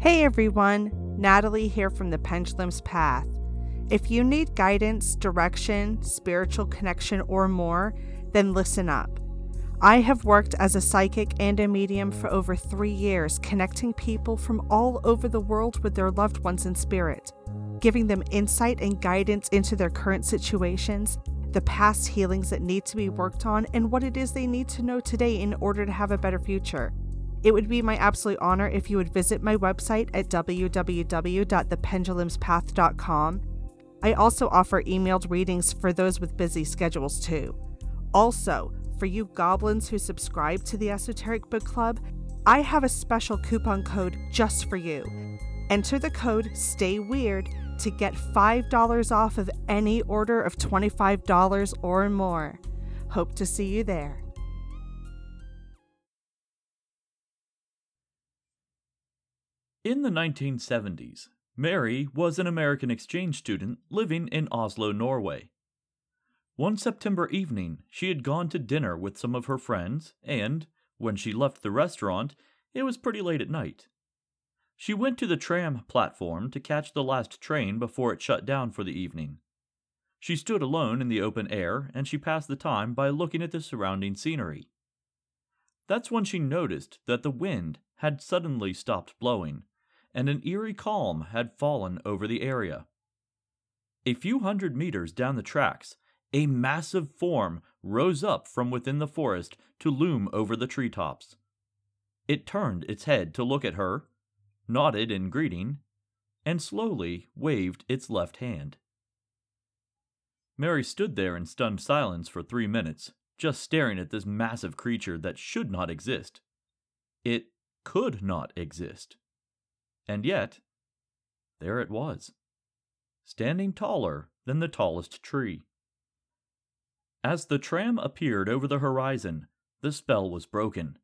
Hey everyone, Natalie here from The Pendulum's Path. If you need guidance, direction, spiritual connection, or more, then listen up. I have worked as a psychic and a medium for over 3 years, connecting people from all over the world with their loved ones in spirit, giving them insight and guidance into their current situations, the past healings that need to be worked on, and what it is they need to know today in order to have a better future. It would be my absolute honor if you would visit my website at www.thependulumspath.com. I also offer emailed readings for those with busy schedules too. Also, for you goblins who subscribe to the Esoteric Book Club, I have a special coupon code just for you. Enter the code STAYWEIRD to get $5 off of any order of $25 or more. Hope to see you there. In the 1970s, Mary was an American exchange student living in Oslo, Norway. One September evening, she had gone to dinner with some of her friends, and, when she left the restaurant, it was pretty late at night. She went to the tram platform to catch the last train before it shut down for the evening. She stood alone in the open air, and she passed the time by looking at the surrounding scenery. That's when she noticed that the wind had suddenly stopped blowing, and an eerie calm had fallen over the area. A few hundred meters down the tracks, a massive form rose up from within the forest to loom over the treetops. It turned its head to look at her, nodded in greeting, and slowly waved its left hand. Mary stood there in stunned silence for 3 minutes, just staring at this massive creature that should not exist. It could not exist. And yet, there it was, standing taller than the tallest tree. As the tram appeared over the horizon, the spell was broken.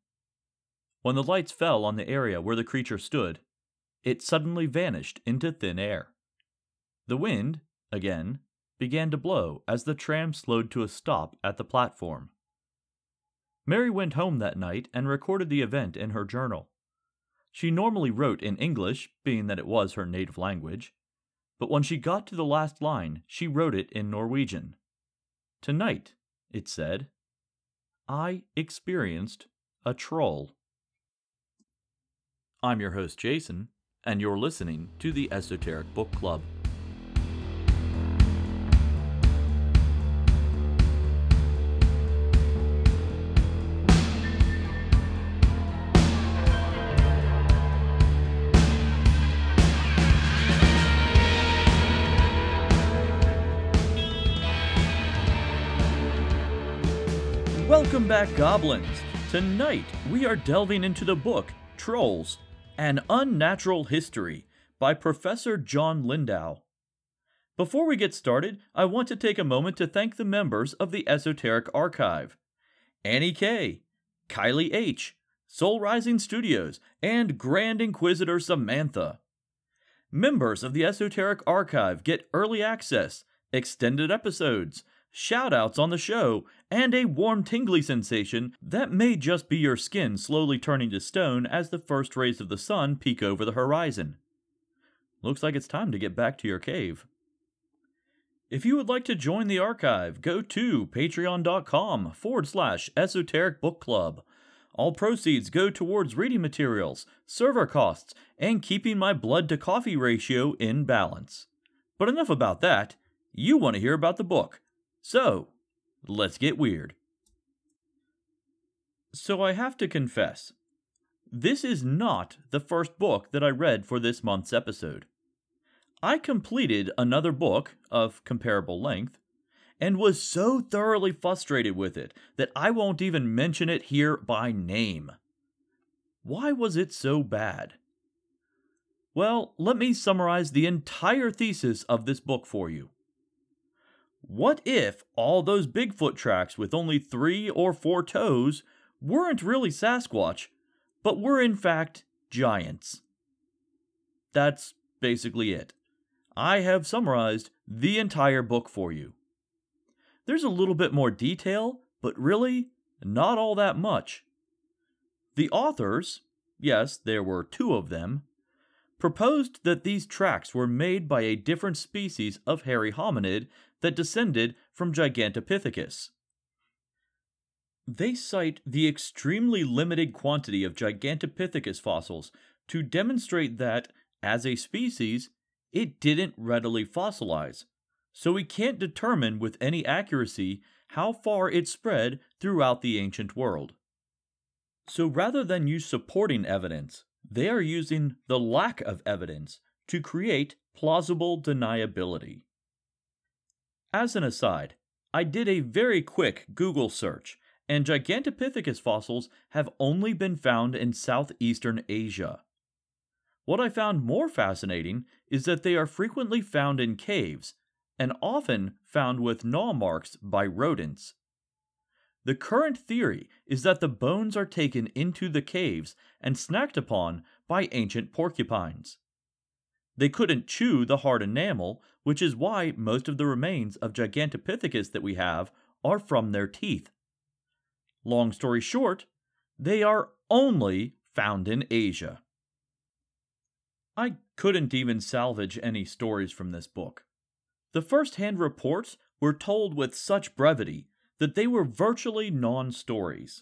When the lights fell on the area where the creature stood, it suddenly vanished into thin air. The wind, again, began to blow as the tram slowed to a stop at the platform. Mary went home that night and recorded the event in her journal. She normally wrote in English, being that it was her native language, but when she got to the last line, she wrote it in Norwegian. Tonight, it said, I experienced a troll. I'm your host, Jason, and you're listening to the Esoteric Book Club. Welcome back, Goblins! Tonight, we are delving into the book, Trolls, An Unnatural History, by Professor John Lindow. Before we get started, I want to take a moment to thank the members of the Esoteric Archive. Annie K., Kylie H., Soul Rising Studios, and Grand Inquisitor Samantha. Members of the Esoteric Archive get early access, extended episodes, shoutouts on the show, and a warm tingly sensation that may just be your skin slowly turning to stone as the first rays of the sun peek over the horizon. Looks like it's time to get back to your cave. If you would like to join the archive, go to patreon.com/esotericbookclub. All proceeds go towards reading materials, server costs, and keeping my blood-to-coffee ratio in balance. But enough about that. You want to hear about the book. So, let's get weird. So I have to confess, this is not the first book that I read for this month's episode. I completed another book of comparable length, and was so thoroughly frustrated with it that I won't even mention it here by name. Why was it so bad? Well, let me summarize the entire thesis of this book for you. What if all those Bigfoot tracks with only 3 or 4 toes weren't really Sasquatch, but were in fact giants? That's basically it. I have summarized the entire book for you. There's a little bit more detail, but really, not all that much. The authors, yes, there were 2 of them, proposed that these tracks were made by a different species of hairy hominid that descended from Gigantopithecus. They cite the extremely limited quantity of Gigantopithecus fossils to demonstrate that, as a species, it didn't readily fossilize, so we can't determine with any accuracy how far it spread throughout the ancient world. So rather than use supporting evidence, they are using the lack of evidence to create plausible deniability. As an aside, I did a very quick Google search, and Gigantopithecus fossils have only been found in southeastern Asia. What I found more fascinating is that they are frequently found in caves, and often found with gnaw marks by rodents. The current theory is that the bones are taken into the caves and snacked upon by ancient porcupines. They couldn't chew the hard enamel, which is why most of the remains of Gigantopithecus that we have are from their teeth. Long story short, they are only found in Asia. I couldn't even salvage any stories from this book. The first-hand reports were told with such brevity that they were virtually non-stories.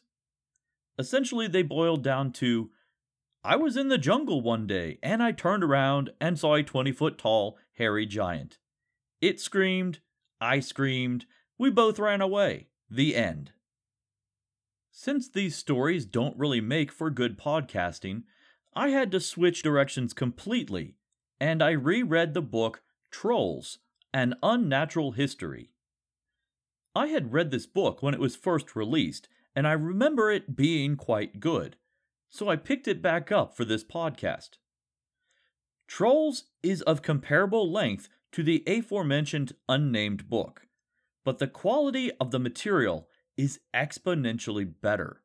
Essentially, they boiled down to, I was in the jungle one day, and I turned around and saw a 20-foot-tall, hairy giant. It screamed, I screamed, we both ran away. The end. Since these stories don't really make for good podcasting, I had to switch directions completely, and I reread the book Trolls, An Unnatural History. I had read this book when it was first released, and I remember it being quite good, so I picked it back up for this podcast. Trolls is of comparable length to the aforementioned unnamed book, but the quality of the material is exponentially better.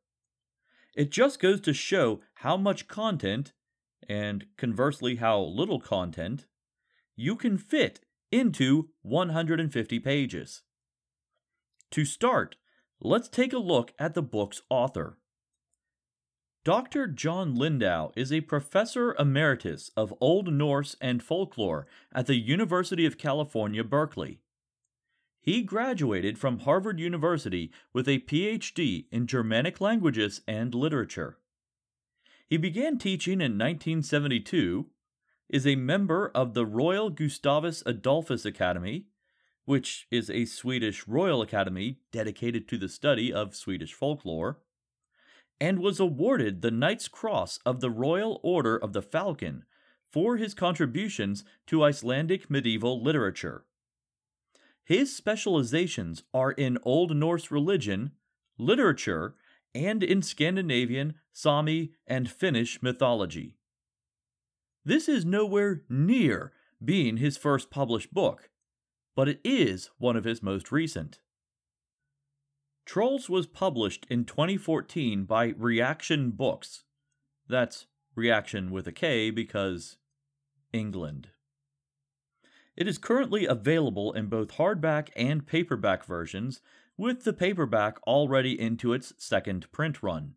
It just goes to show how much content, and conversely how little content, you can fit into 150 pages. To start, let's take a look at the book's author. Dr. John Lindow is a professor emeritus of Old Norse and folklore at the University of California, Berkeley. He graduated from Harvard University with a PhD in Germanic languages and literature. He began teaching in 1972, is a member of the Royal Gustavus Adolphus Academy, which is a Swedish royal academy dedicated to the study of Swedish folklore, and was awarded the Knight's Cross of the Royal Order of the Falcon for his contributions to Icelandic medieval literature. His specializations are in Old Norse religion, literature, and in Scandinavian, Sami, and Finnish mythology. This is nowhere near being his first published book, but it is one of his most recent. Trolls was published in 2014 by Reaction Books. That's Reaction with a K because England. It is currently available in both hardback and paperback versions, with the paperback already into its second print run.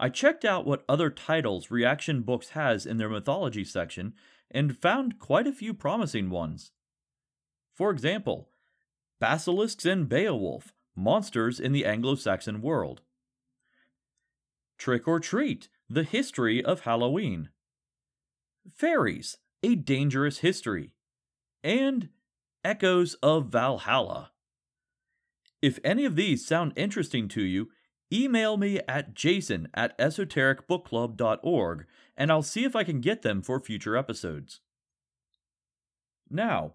I checked out what other titles Reaction Books has in their mythology section and found quite a few promising ones. For example, Basilisks and Beowulf, Monsters in the Anglo-Saxon World. Trick or Treat, The History of Halloween. Fairies, A Dangerous History. And Echoes of Valhalla. If any of these sound interesting to you, email me at jason@esotericbookclub.org and I'll see if I can get them for future episodes. Now,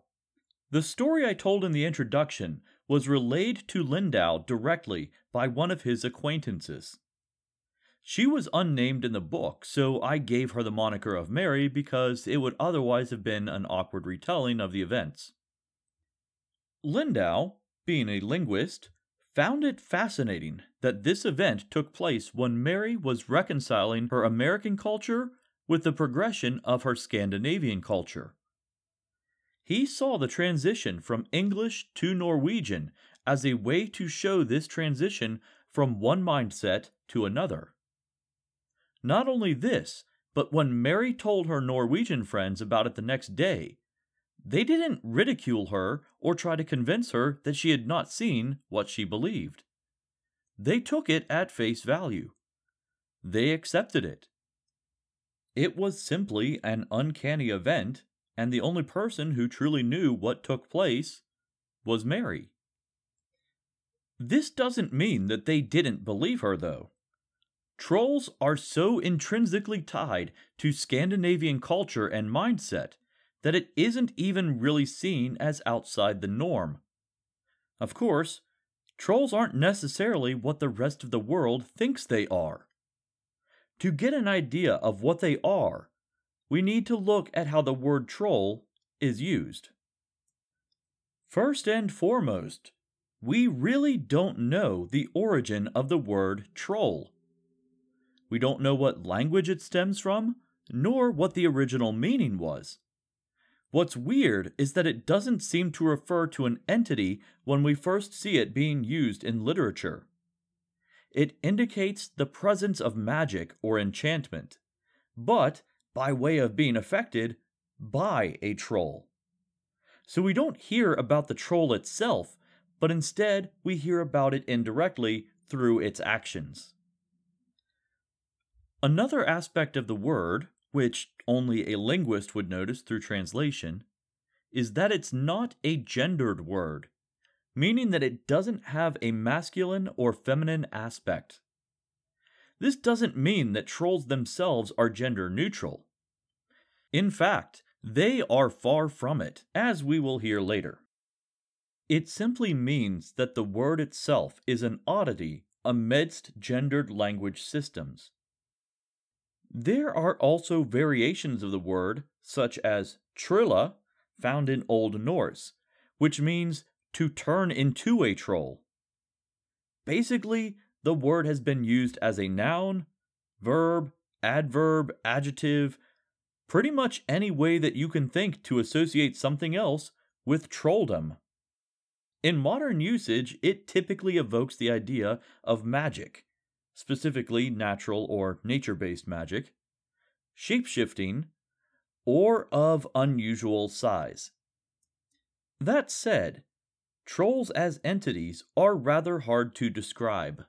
the story I told in the introduction was relayed to Lindow directly by one of his acquaintances. She was unnamed in the book, so I gave her the moniker of Mary because it would otherwise have been an awkward retelling of the events. Lindow, being a linguist, found it fascinating that this event took place when Mary was reconciling her American culture with the progression of her Scandinavian culture. He saw the transition from English to Norwegian as a way to show this transition from one mindset to another. Not only this, But when Mary told her Norwegian friends about it the next day, they didn't ridicule her or try to convince her that she had not seen what she believed. They took it at face value. They accepted it. It was simply an uncanny event, and the only person who truly knew what took place was Mary. This doesn't mean that they didn't believe her, though. Trolls are so intrinsically tied to Scandinavian culture and mindset that it isn't even really seen as outside the norm. Of course, trolls aren't necessarily what the rest of the world thinks they are. To get an idea of what they are, we need to look at how the word troll is used. First and foremost, we really don't know the origin of the word troll. We don't know what language it stems from, nor what the original meaning was. What's weird is that it doesn't seem to refer to an entity when we first see it being used in literature. It indicates the presence of magic or enchantment, but by way of being affected by a troll. So we don't hear about the troll itself, but instead we hear about it indirectly through its actions. Another aspect of the word, which only a linguist would notice through translation, is that it's not a gendered word, meaning that it doesn't have a masculine or feminine aspect. This doesn't mean that trolls themselves are gender neutral. In fact, they are far from it, as we will hear later. It simply means that the word itself is an oddity amidst gendered language systems. There are also variations of the word, such as trilla, found in Old Norse, which means to turn into a troll. Basically, the word has been used as a noun, verb, adverb, adjective, pretty much any way that you can think to associate something else with trolldom. In modern usage, it typically evokes the idea of magic, specifically natural or nature-based magic, shapeshifting, or of unusual size. That said, trolls as entities are rather hard to describe.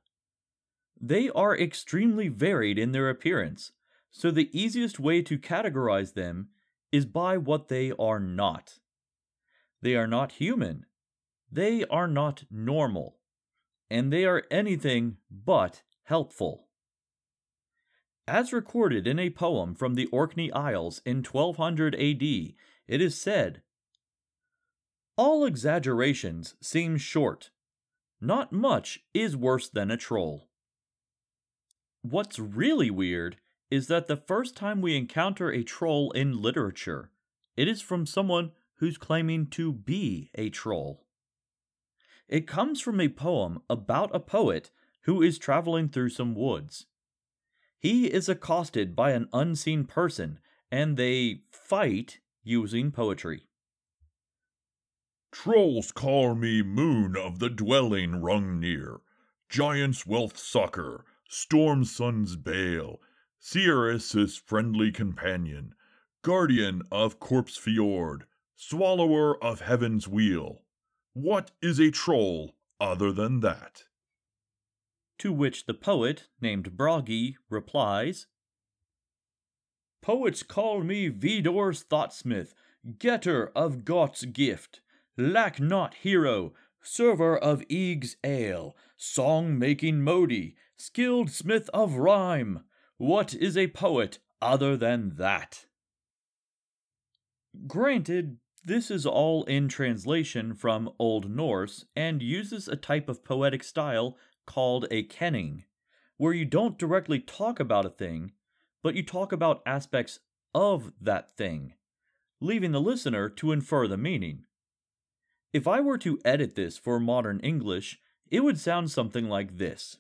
They are extremely varied in their appearance, so the easiest way to categorize them is by what they are not. They are not human, they are not normal, and they are anything but helpful. As recorded in a poem from the Orkney Isles in 1200 AD, it is said, "All exaggerations seem short. Not much is worse than a troll." What's really weird is that the first time we encounter a troll in literature, it is from someone who's claiming to be a troll. It comes from a poem about a poet who is traveling through some woods. He is accosted by an unseen person, and they fight using poetry. "Trolls call me moon of the dwelling Rungnir, giant's wealth sucker, storm sun's bale, Ceres's friendly companion, guardian of corpse fjord, swallower of heaven's wheel. What is a troll other than that?" To which the poet, named Broggy, replies, "Poets call me Vidor's thoughtsmith, getter of God's gift, lack not hero, server of Eag's ale, song-making Modi, skilled smith of rhyme. What is a poet other than that?" Granted, this is all in translation from Old Norse and uses a type of poetic style called a kenning, where you don't directly talk about a thing, but you talk about aspects of that thing, leaving the listener to infer the meaning. If I were to edit this for modern English, it would sound something like this.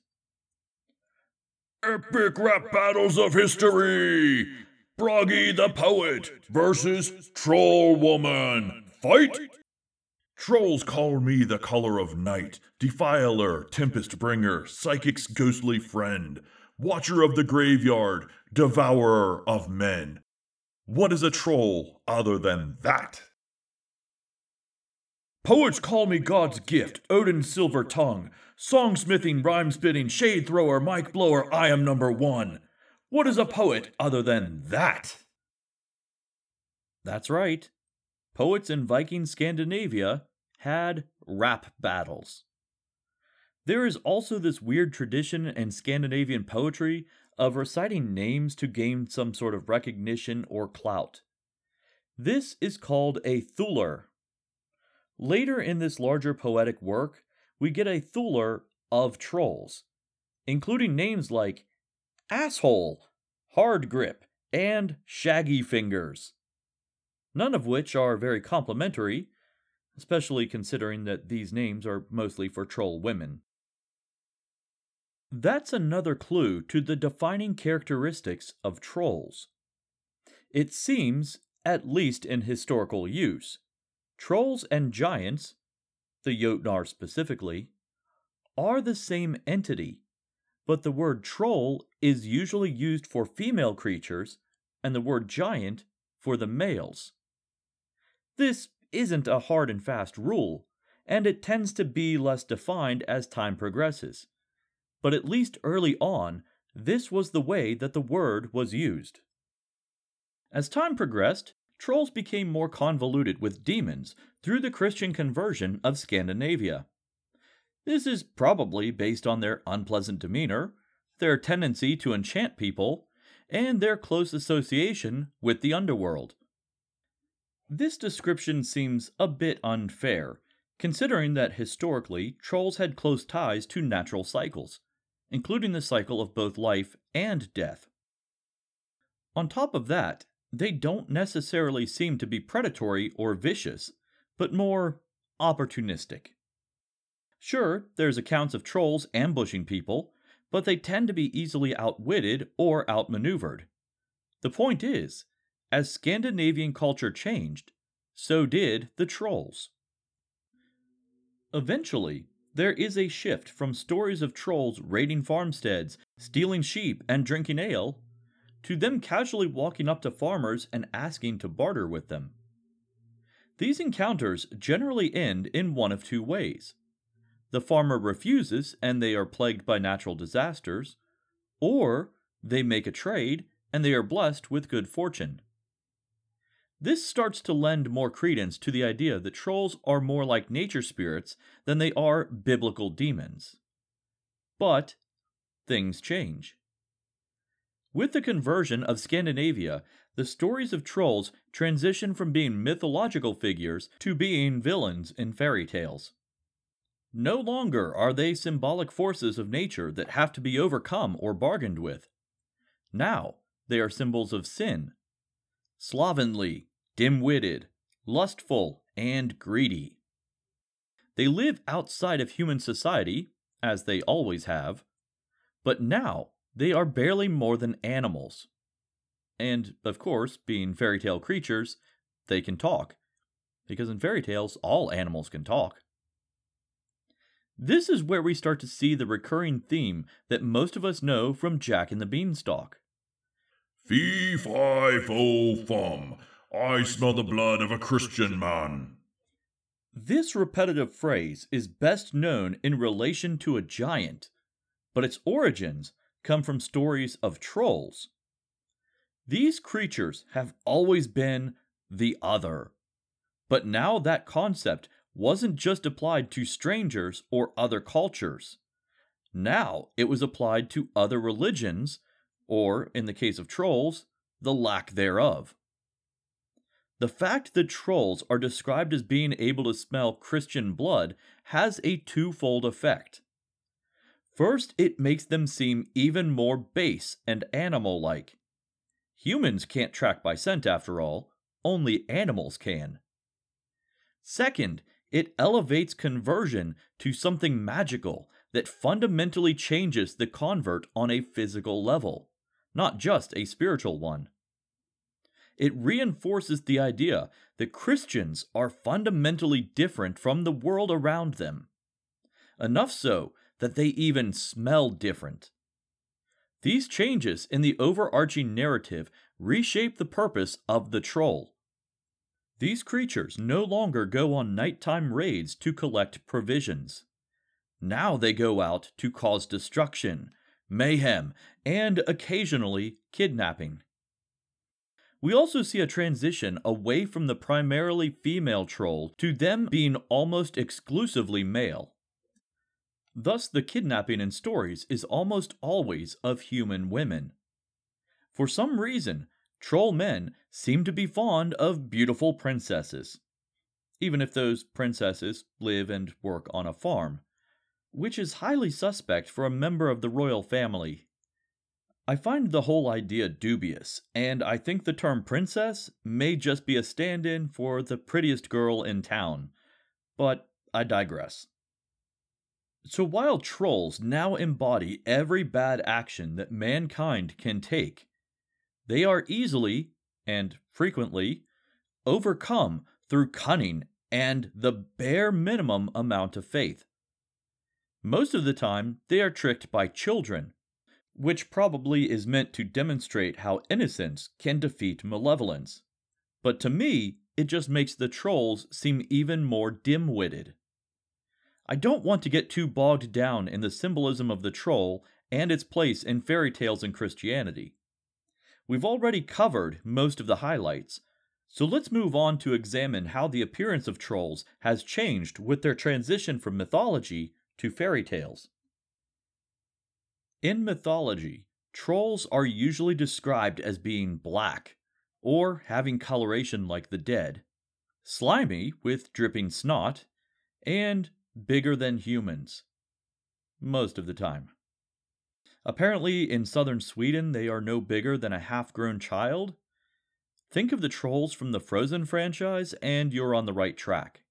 "Epic rap battles of history! Broggy the poet versus troll woman. Fight! Trolls call me the color of night, defiler, tempest bringer, psychic's ghostly friend, watcher of the graveyard, devourer of men. What is a troll other than that? Poets call me God's gift, Odin's silver tongue, song-smithing, rhyme-spitting, shade-thrower, mic-blower, I am number one. What is a poet other than that? That's right. Poets in Viking Scandinavia had rap battles. There is also this weird tradition in Scandinavian poetry of reciting names to gain some sort of recognition or clout. This is called a thuler. Later in this larger poetic work, we get a thuler of trolls, including names like Asshole, Hard Grip, and Shaggy Fingers, none of which are very complimentary, especially considering that these names are mostly for troll women. That's another clue to the defining characteristics of trolls. It seems, at least in historical use, trolls and giants, the Jotnar specifically, are the same entity, but the word troll is usually used for female creatures and the word giant for the males. This isn't a hard and fast rule, and it tends to be less defined as time progresses, but at least early on, this was the way that the word was used. As time progressed, trolls became more convoluted with demons through the Christian conversion of Scandinavia. This is probably based on their unpleasant demeanor, their tendency to enchant people, and their close association with the underworld. This description seems a bit unfair, considering that historically trolls had close ties to natural cycles, including the cycle of both life and death. On top of that, they don't necessarily seem to be predatory or vicious, but more opportunistic. Sure, there's accounts of trolls ambushing people, but they tend to be easily outwitted or outmaneuvered. The point is, as Scandinavian culture changed, so did the trolls. Eventually, there is a shift from stories of trolls raiding farmsteads, stealing sheep, and drinking ale, to them casually walking up to farmers and asking to barter with them. These encounters generally end in one of two ways. The farmer refuses and they are plagued by natural disasters, or they make a trade and they are blessed with good fortune. This starts to lend more credence to the idea that trolls are more like nature spirits than they are biblical demons. But things change. With the conversion of Scandinavia, the stories of trolls transition from being mythological figures to being villains in fairy tales. No longer are they symbolic forces of nature that have to be overcome or bargained with. Now, they are symbols of sin. Slovenly, dim-witted, lustful, and greedy. They live outside of human society, as they always have, but now, they are barely more than animals. And, of course, being fairy tale creatures, they can talk. Because in fairy tales, all animals can talk. This is where we start to see the recurring theme that most of us know from Jack and the Beanstalk. Fee, fi, fo, fum. I smell the blood of a Christian man. This repetitive phrase is best known in relation to a giant, but its origins come from stories of trolls. These creatures have always been the other, but now that concept wasn't just applied to strangers or other cultures. Now it was applied to other religions, or, in the case of trolls, the lack thereof. The fact that trolls are described as being able to smell Christian blood has a twofold effect. First, it makes them seem even more base and animal-like. Humans can't track by scent, after all. Only animals can. Second, it elevates conversion to something magical that fundamentally changes the convert on a physical level, not just a spiritual one. It reinforces the idea that Christians are fundamentally different from the world around them. Enough so that they even smell different. These changes in the overarching narrative reshape the purpose of the troll. These creatures no longer go on nighttime raids to collect provisions. Now they go out to cause destruction, mayhem, and occasionally kidnapping. We also see a transition away from the primarily female troll to them being almost exclusively male. Thus, the kidnapping in stories is almost always of human women. For some reason, troll men seem to be fond of beautiful princesses, even if those princesses live and work on a farm, which is highly suspect for a member of the royal family. I find the whole idea dubious, and I think the term princess may just be a stand-in for the prettiest girl in town, but I digress. So while trolls now embody every bad action that mankind can take, they are easily, and frequently, overcome through cunning and the bare minimum amount of faith. Most of the time, they are tricked by children, which probably is meant to demonstrate how innocence can defeat malevolence. But to me, it just makes the trolls seem even more dim-witted. I don't want to get too bogged down in the symbolism of the troll and its place in fairy tales and Christianity. We've already covered most of the highlights, so let's move on to examine how the appearance of trolls has changed with their transition from mythology to fairy tales. In mythology, trolls are usually described as being black, or having coloration like the dead, slimy with dripping snot, and bigger than humans. Most of the time. Apparently, in southern Sweden, they are no bigger than a half-grown child. Think of the trolls from the Frozen franchise, and you're on the right track.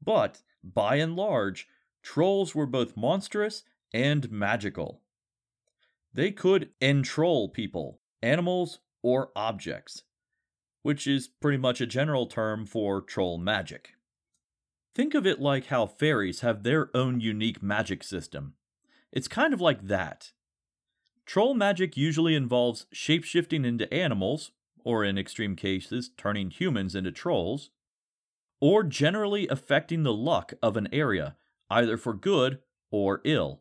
But, by and large, trolls were both monstrous and magical. They could entroll people, animals, or objects, which is pretty much a general term for troll magic. Think of it like how fairies have their own unique magic system. It's kind of like that. Troll magic usually involves shapeshifting into animals, or in extreme cases, turning humans into trolls, or generally affecting the luck of an area, either for good or ill.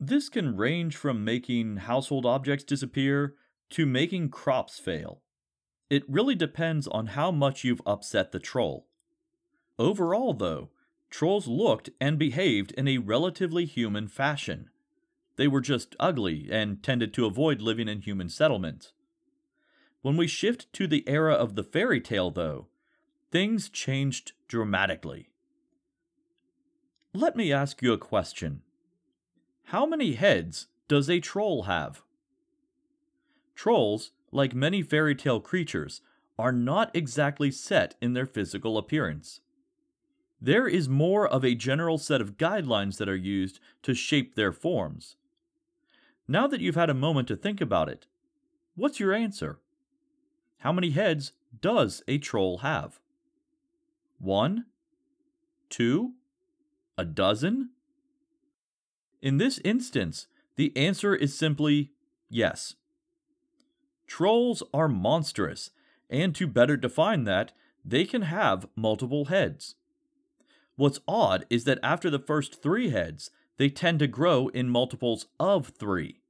This can range from making household objects disappear to making crops fail. It really depends on how much you've upset the troll. Overall, though, trolls looked and behaved in a relatively human fashion. They were just ugly and tended to avoid living in human settlements. When we shift to the era of the fairy tale, though, things changed dramatically. Let me ask you a question. How many heads does a troll have? Trolls, like many fairy tale creatures, are not exactly set in their physical appearance. There is more of a general set of guidelines that are used to shape their forms. Now that you've had a moment to think about it, what's your answer? How many heads does a troll have? 1? 2? A dozen? In this instance, the answer is simply yes. Trolls are monstrous, and to better define that, they can have multiple heads. What's odd is that after the first 3 heads, they tend to grow in multiples of 3.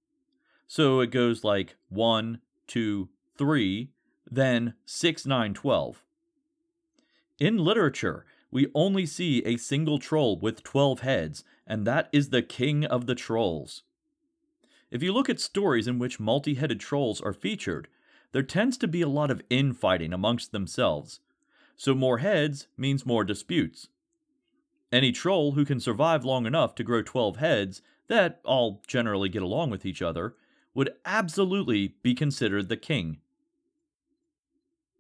So it goes like 1, 2, 3, then 6, 9, 12. In literature, we only see a single troll with 12 heads, and that is the king of the trolls. If you look at stories in which multi-headed trolls are featured, there tends to be a lot of infighting amongst themselves, so more heads means more disputes. Any troll who can survive long enough to grow 12 heads, that all generally get along with each other, would absolutely be considered the king.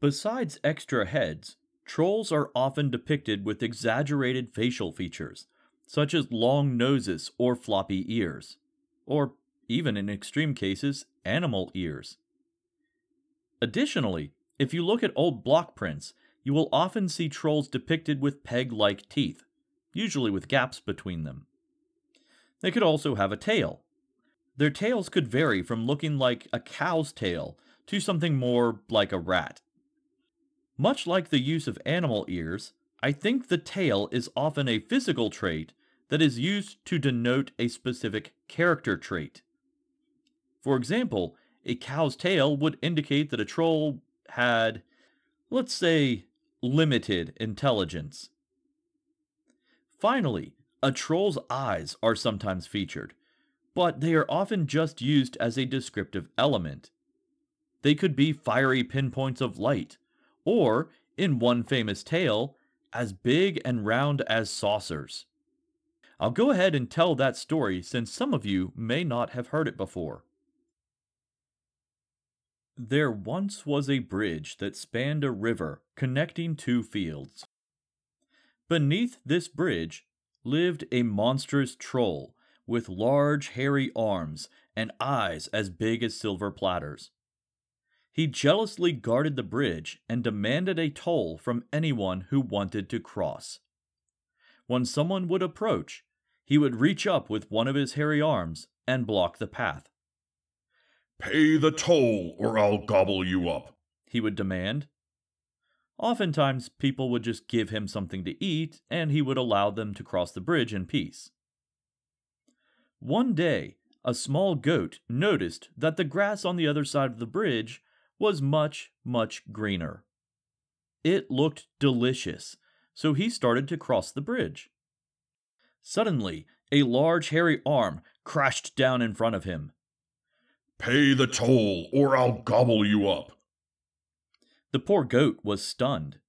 Besides extra heads, trolls are often depicted with exaggerated facial features, such as long noses or floppy ears, or even in extreme cases, animal ears. Additionally, if you look at old block prints, you will often see trolls depicted with peg-like teeth, usually with gaps between them. They could also have a tail. Their tails could vary from looking like a cow's tail to something more like a rat. Much like the use of animal ears, I think the tail is often a physical trait that is used to denote a specific character trait. For example, a cow's tail would indicate that a troll had, let's say, limited intelligence. Finally, a troll's eyes are sometimes featured, but they are often just used as a descriptive element. They could be fiery pinpoints of light, or, in one famous tale, as big and round as saucers. I'll go ahead and tell that story since some of you may not have heard it before. There once was a bridge that spanned a river connecting two fields. Beneath this bridge lived a monstrous troll with large hairy arms and eyes as big as silver platters. He jealously guarded the bridge and demanded a toll from anyone who wanted to cross. When someone would approach, he would reach up with one of his hairy arms and block the path. "Pay the toll or I'll gobble you up," he would demand. Oftentimes, people would just give him something to eat, and he would allow them to cross the bridge in peace. One day, a small goat noticed that the grass on the other side of the bridge was much, much greener. It looked delicious, so he started to cross the bridge. Suddenly, a large hairy arm crashed down in front of him. "Pay the toll, or I'll gobble you up." The poor goat was stunned.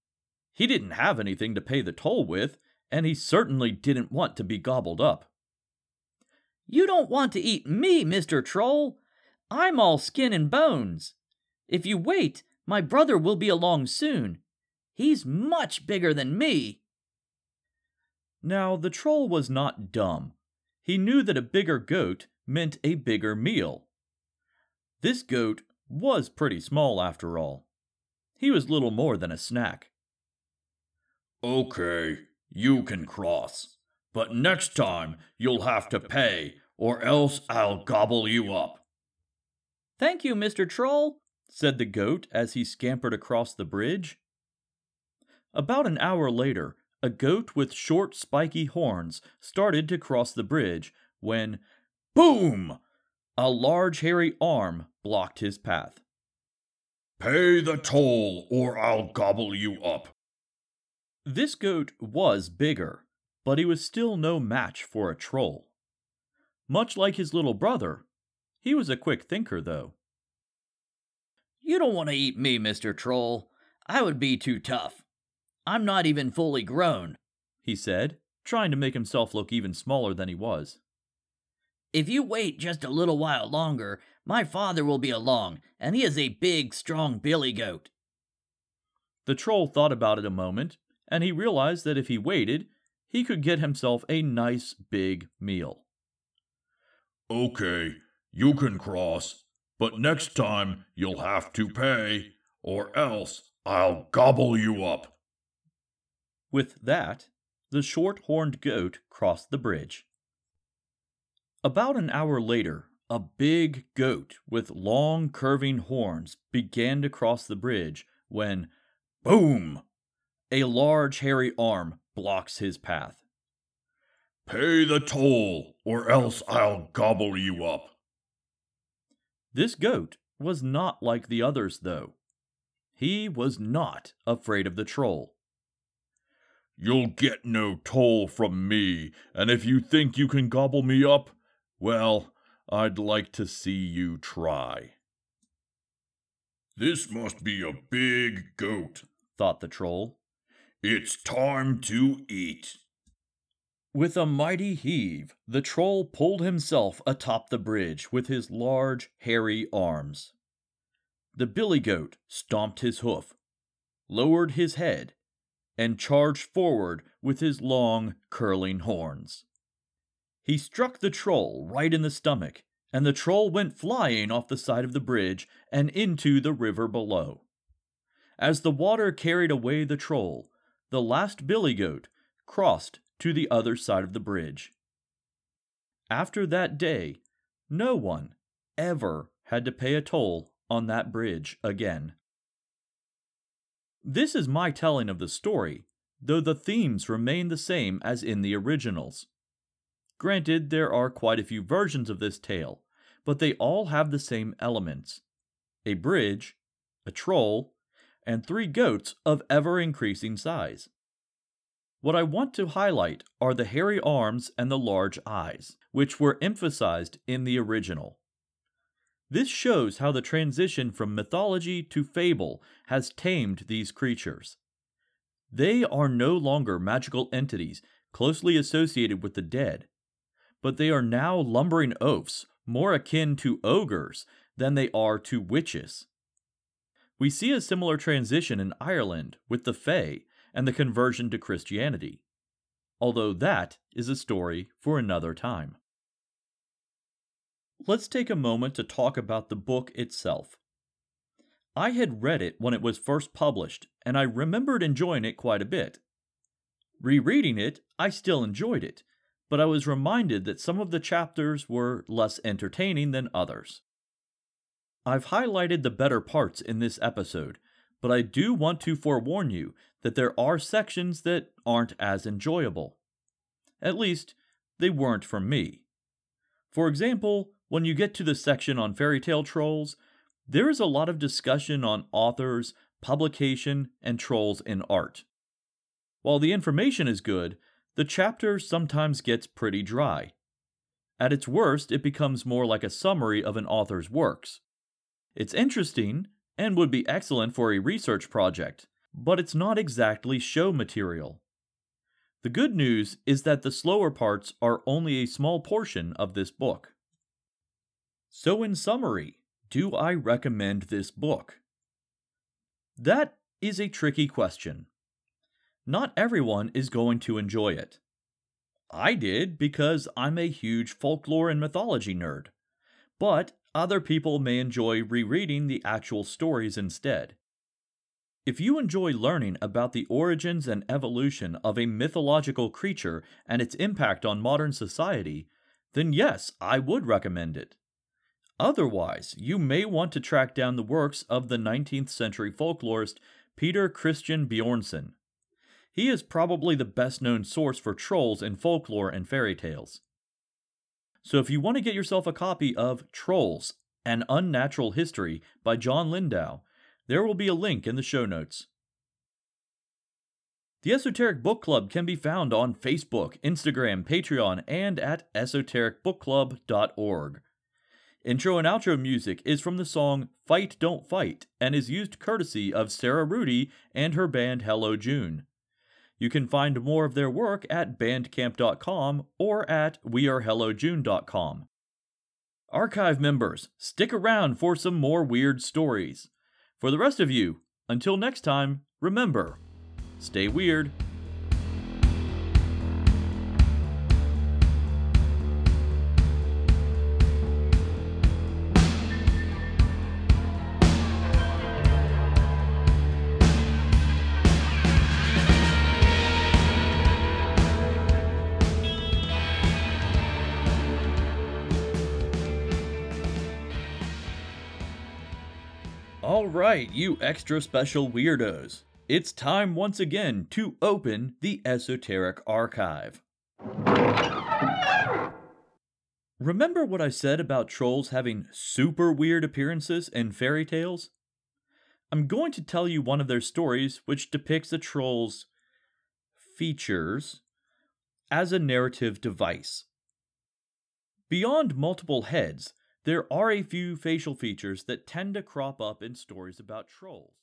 He didn't have anything to pay the toll with, and he certainly didn't want to be gobbled up. "You don't want to eat me, Mr. Troll. I'm all skin and bones. If you wait, my brother will be along soon. He's much bigger than me." Now, the troll was not dumb. He knew that a bigger goat meant a bigger meal. This goat was pretty small after all. He was little more than a snack. "Okay, you can cross. But next time, you'll have to pay, or else I'll gobble you up." "Thank you, Mr. Troll," said the goat as he scampered across the bridge. About an hour later, a goat with short, spiky horns started to cross the bridge when, boom! A large, hairy arm blocked his path. "Pay the toll, or I'll gobble you up." This goat was bigger, but he was still no match for a troll. Much like his little brother, he was a quick thinker, though. "You don't want to eat me, Mr. Troll. I would be too tough. I'm not even fully grown," he said, trying to make himself look even smaller than he was. "If you wait just a little while longer, my father will be along, and he is a big, strong billy goat." The troll thought about it a moment, and he realized that if he waited, he could get himself a nice big meal. "Okay, you can cross, but next time you'll have to pay, or else I'll gobble you up." With that, the short-horned goat crossed the bridge. About an hour later, a big goat with long, curving horns began to cross the bridge when, boom! A large, hairy arm blocks his path. "Pay the toll, or else I'll gobble you up." This goat was not like the others, though. He was not afraid of the troll. "You'll get no toll from me, and if you think you can gobble me up, well, I'd like to see you try." "This must be a big goat," thought the troll. "It's time to eat." With a mighty heave, the troll pulled himself atop the bridge with his large, hairy arms. The billy goat stomped his hoof, lowered his head, and charged forward with his long, curling horns. He struck the troll right in the stomach, and the troll went flying off the side of the bridge and into the river below. As the water carried away the troll, the last billy goat crossed to the other side of the bridge. After that day, no one ever had to pay a toll on that bridge again. This is my telling of the story, though the themes remain the same as in the originals. Granted, there are quite a few versions of this tale, but they all have the same elements: a bridge, a troll, and 3 goats of ever-increasing size. What I want to highlight are the hairy arms and the large eyes, which were emphasized in the original. This shows how the transition from mythology to fable has tamed these creatures. They are no longer magical entities closely associated with the dead, but they are now lumbering oafs more akin to ogres than they are to witches. We see a similar transition in Ireland with the Fae and the conversion to Christianity, although that is a story for another time. Let's take a moment to talk about the book itself. I had read it when it was first published, and I remembered enjoying it quite a bit. Rereading it, I still enjoyed it, but I was reminded that some of the chapters were less entertaining than others. I've highlighted the better parts in this episode, but I do want to forewarn you that there are sections that aren't as enjoyable. At least, they weren't for me. For example, when you get to the section on fairy tale trolls, there is a lot of discussion on authors, publication, and trolls in art. While the information is good, the chapter sometimes gets pretty dry. At its worst, it becomes more like a summary of an author's works. It's interesting and would be excellent for a research project, but it's not exactly show material. The good news is that the slower parts are only a small portion of this book. So in summary, do I recommend this book? That is a tricky question. Not everyone is going to enjoy it. I did because I'm a huge folklore and mythology nerd, but other people may enjoy rereading the actual stories instead. If you enjoy learning about the origins and evolution of a mythological creature and its impact on modern society, then yes, I would recommend it. Otherwise, you may want to track down the works of the 19th century folklorist Peter Christian Bjørnsen. He is probably the best-known source for trolls in folklore and fairy tales. So if you want to get yourself a copy of Trolls, An Unnatural History by John Lindow, there will be a link in the show notes. The Esoteric Book Club can be found on Facebook, Instagram, Patreon, and at esotericbookclub.org. Intro and outro music is from the song Fight, Don't Fight and is used courtesy of Sarah Rudy and her band Hello June. You can find more of their work at bandcamp.com or at wearehellojune.com. Archive members, stick around for some more weird stories. For the rest of you, until next time, remember, stay weird. Alright, you extra special weirdos, it's time once again to open the Esoteric Archive. Remember what I said about trolls having super weird appearances in fairy tales? I'm going to tell you one of their stories which depicts a troll's features as a narrative device. Beyond multiple heads, there are a few facial features that tend to crop up in stories about trolls.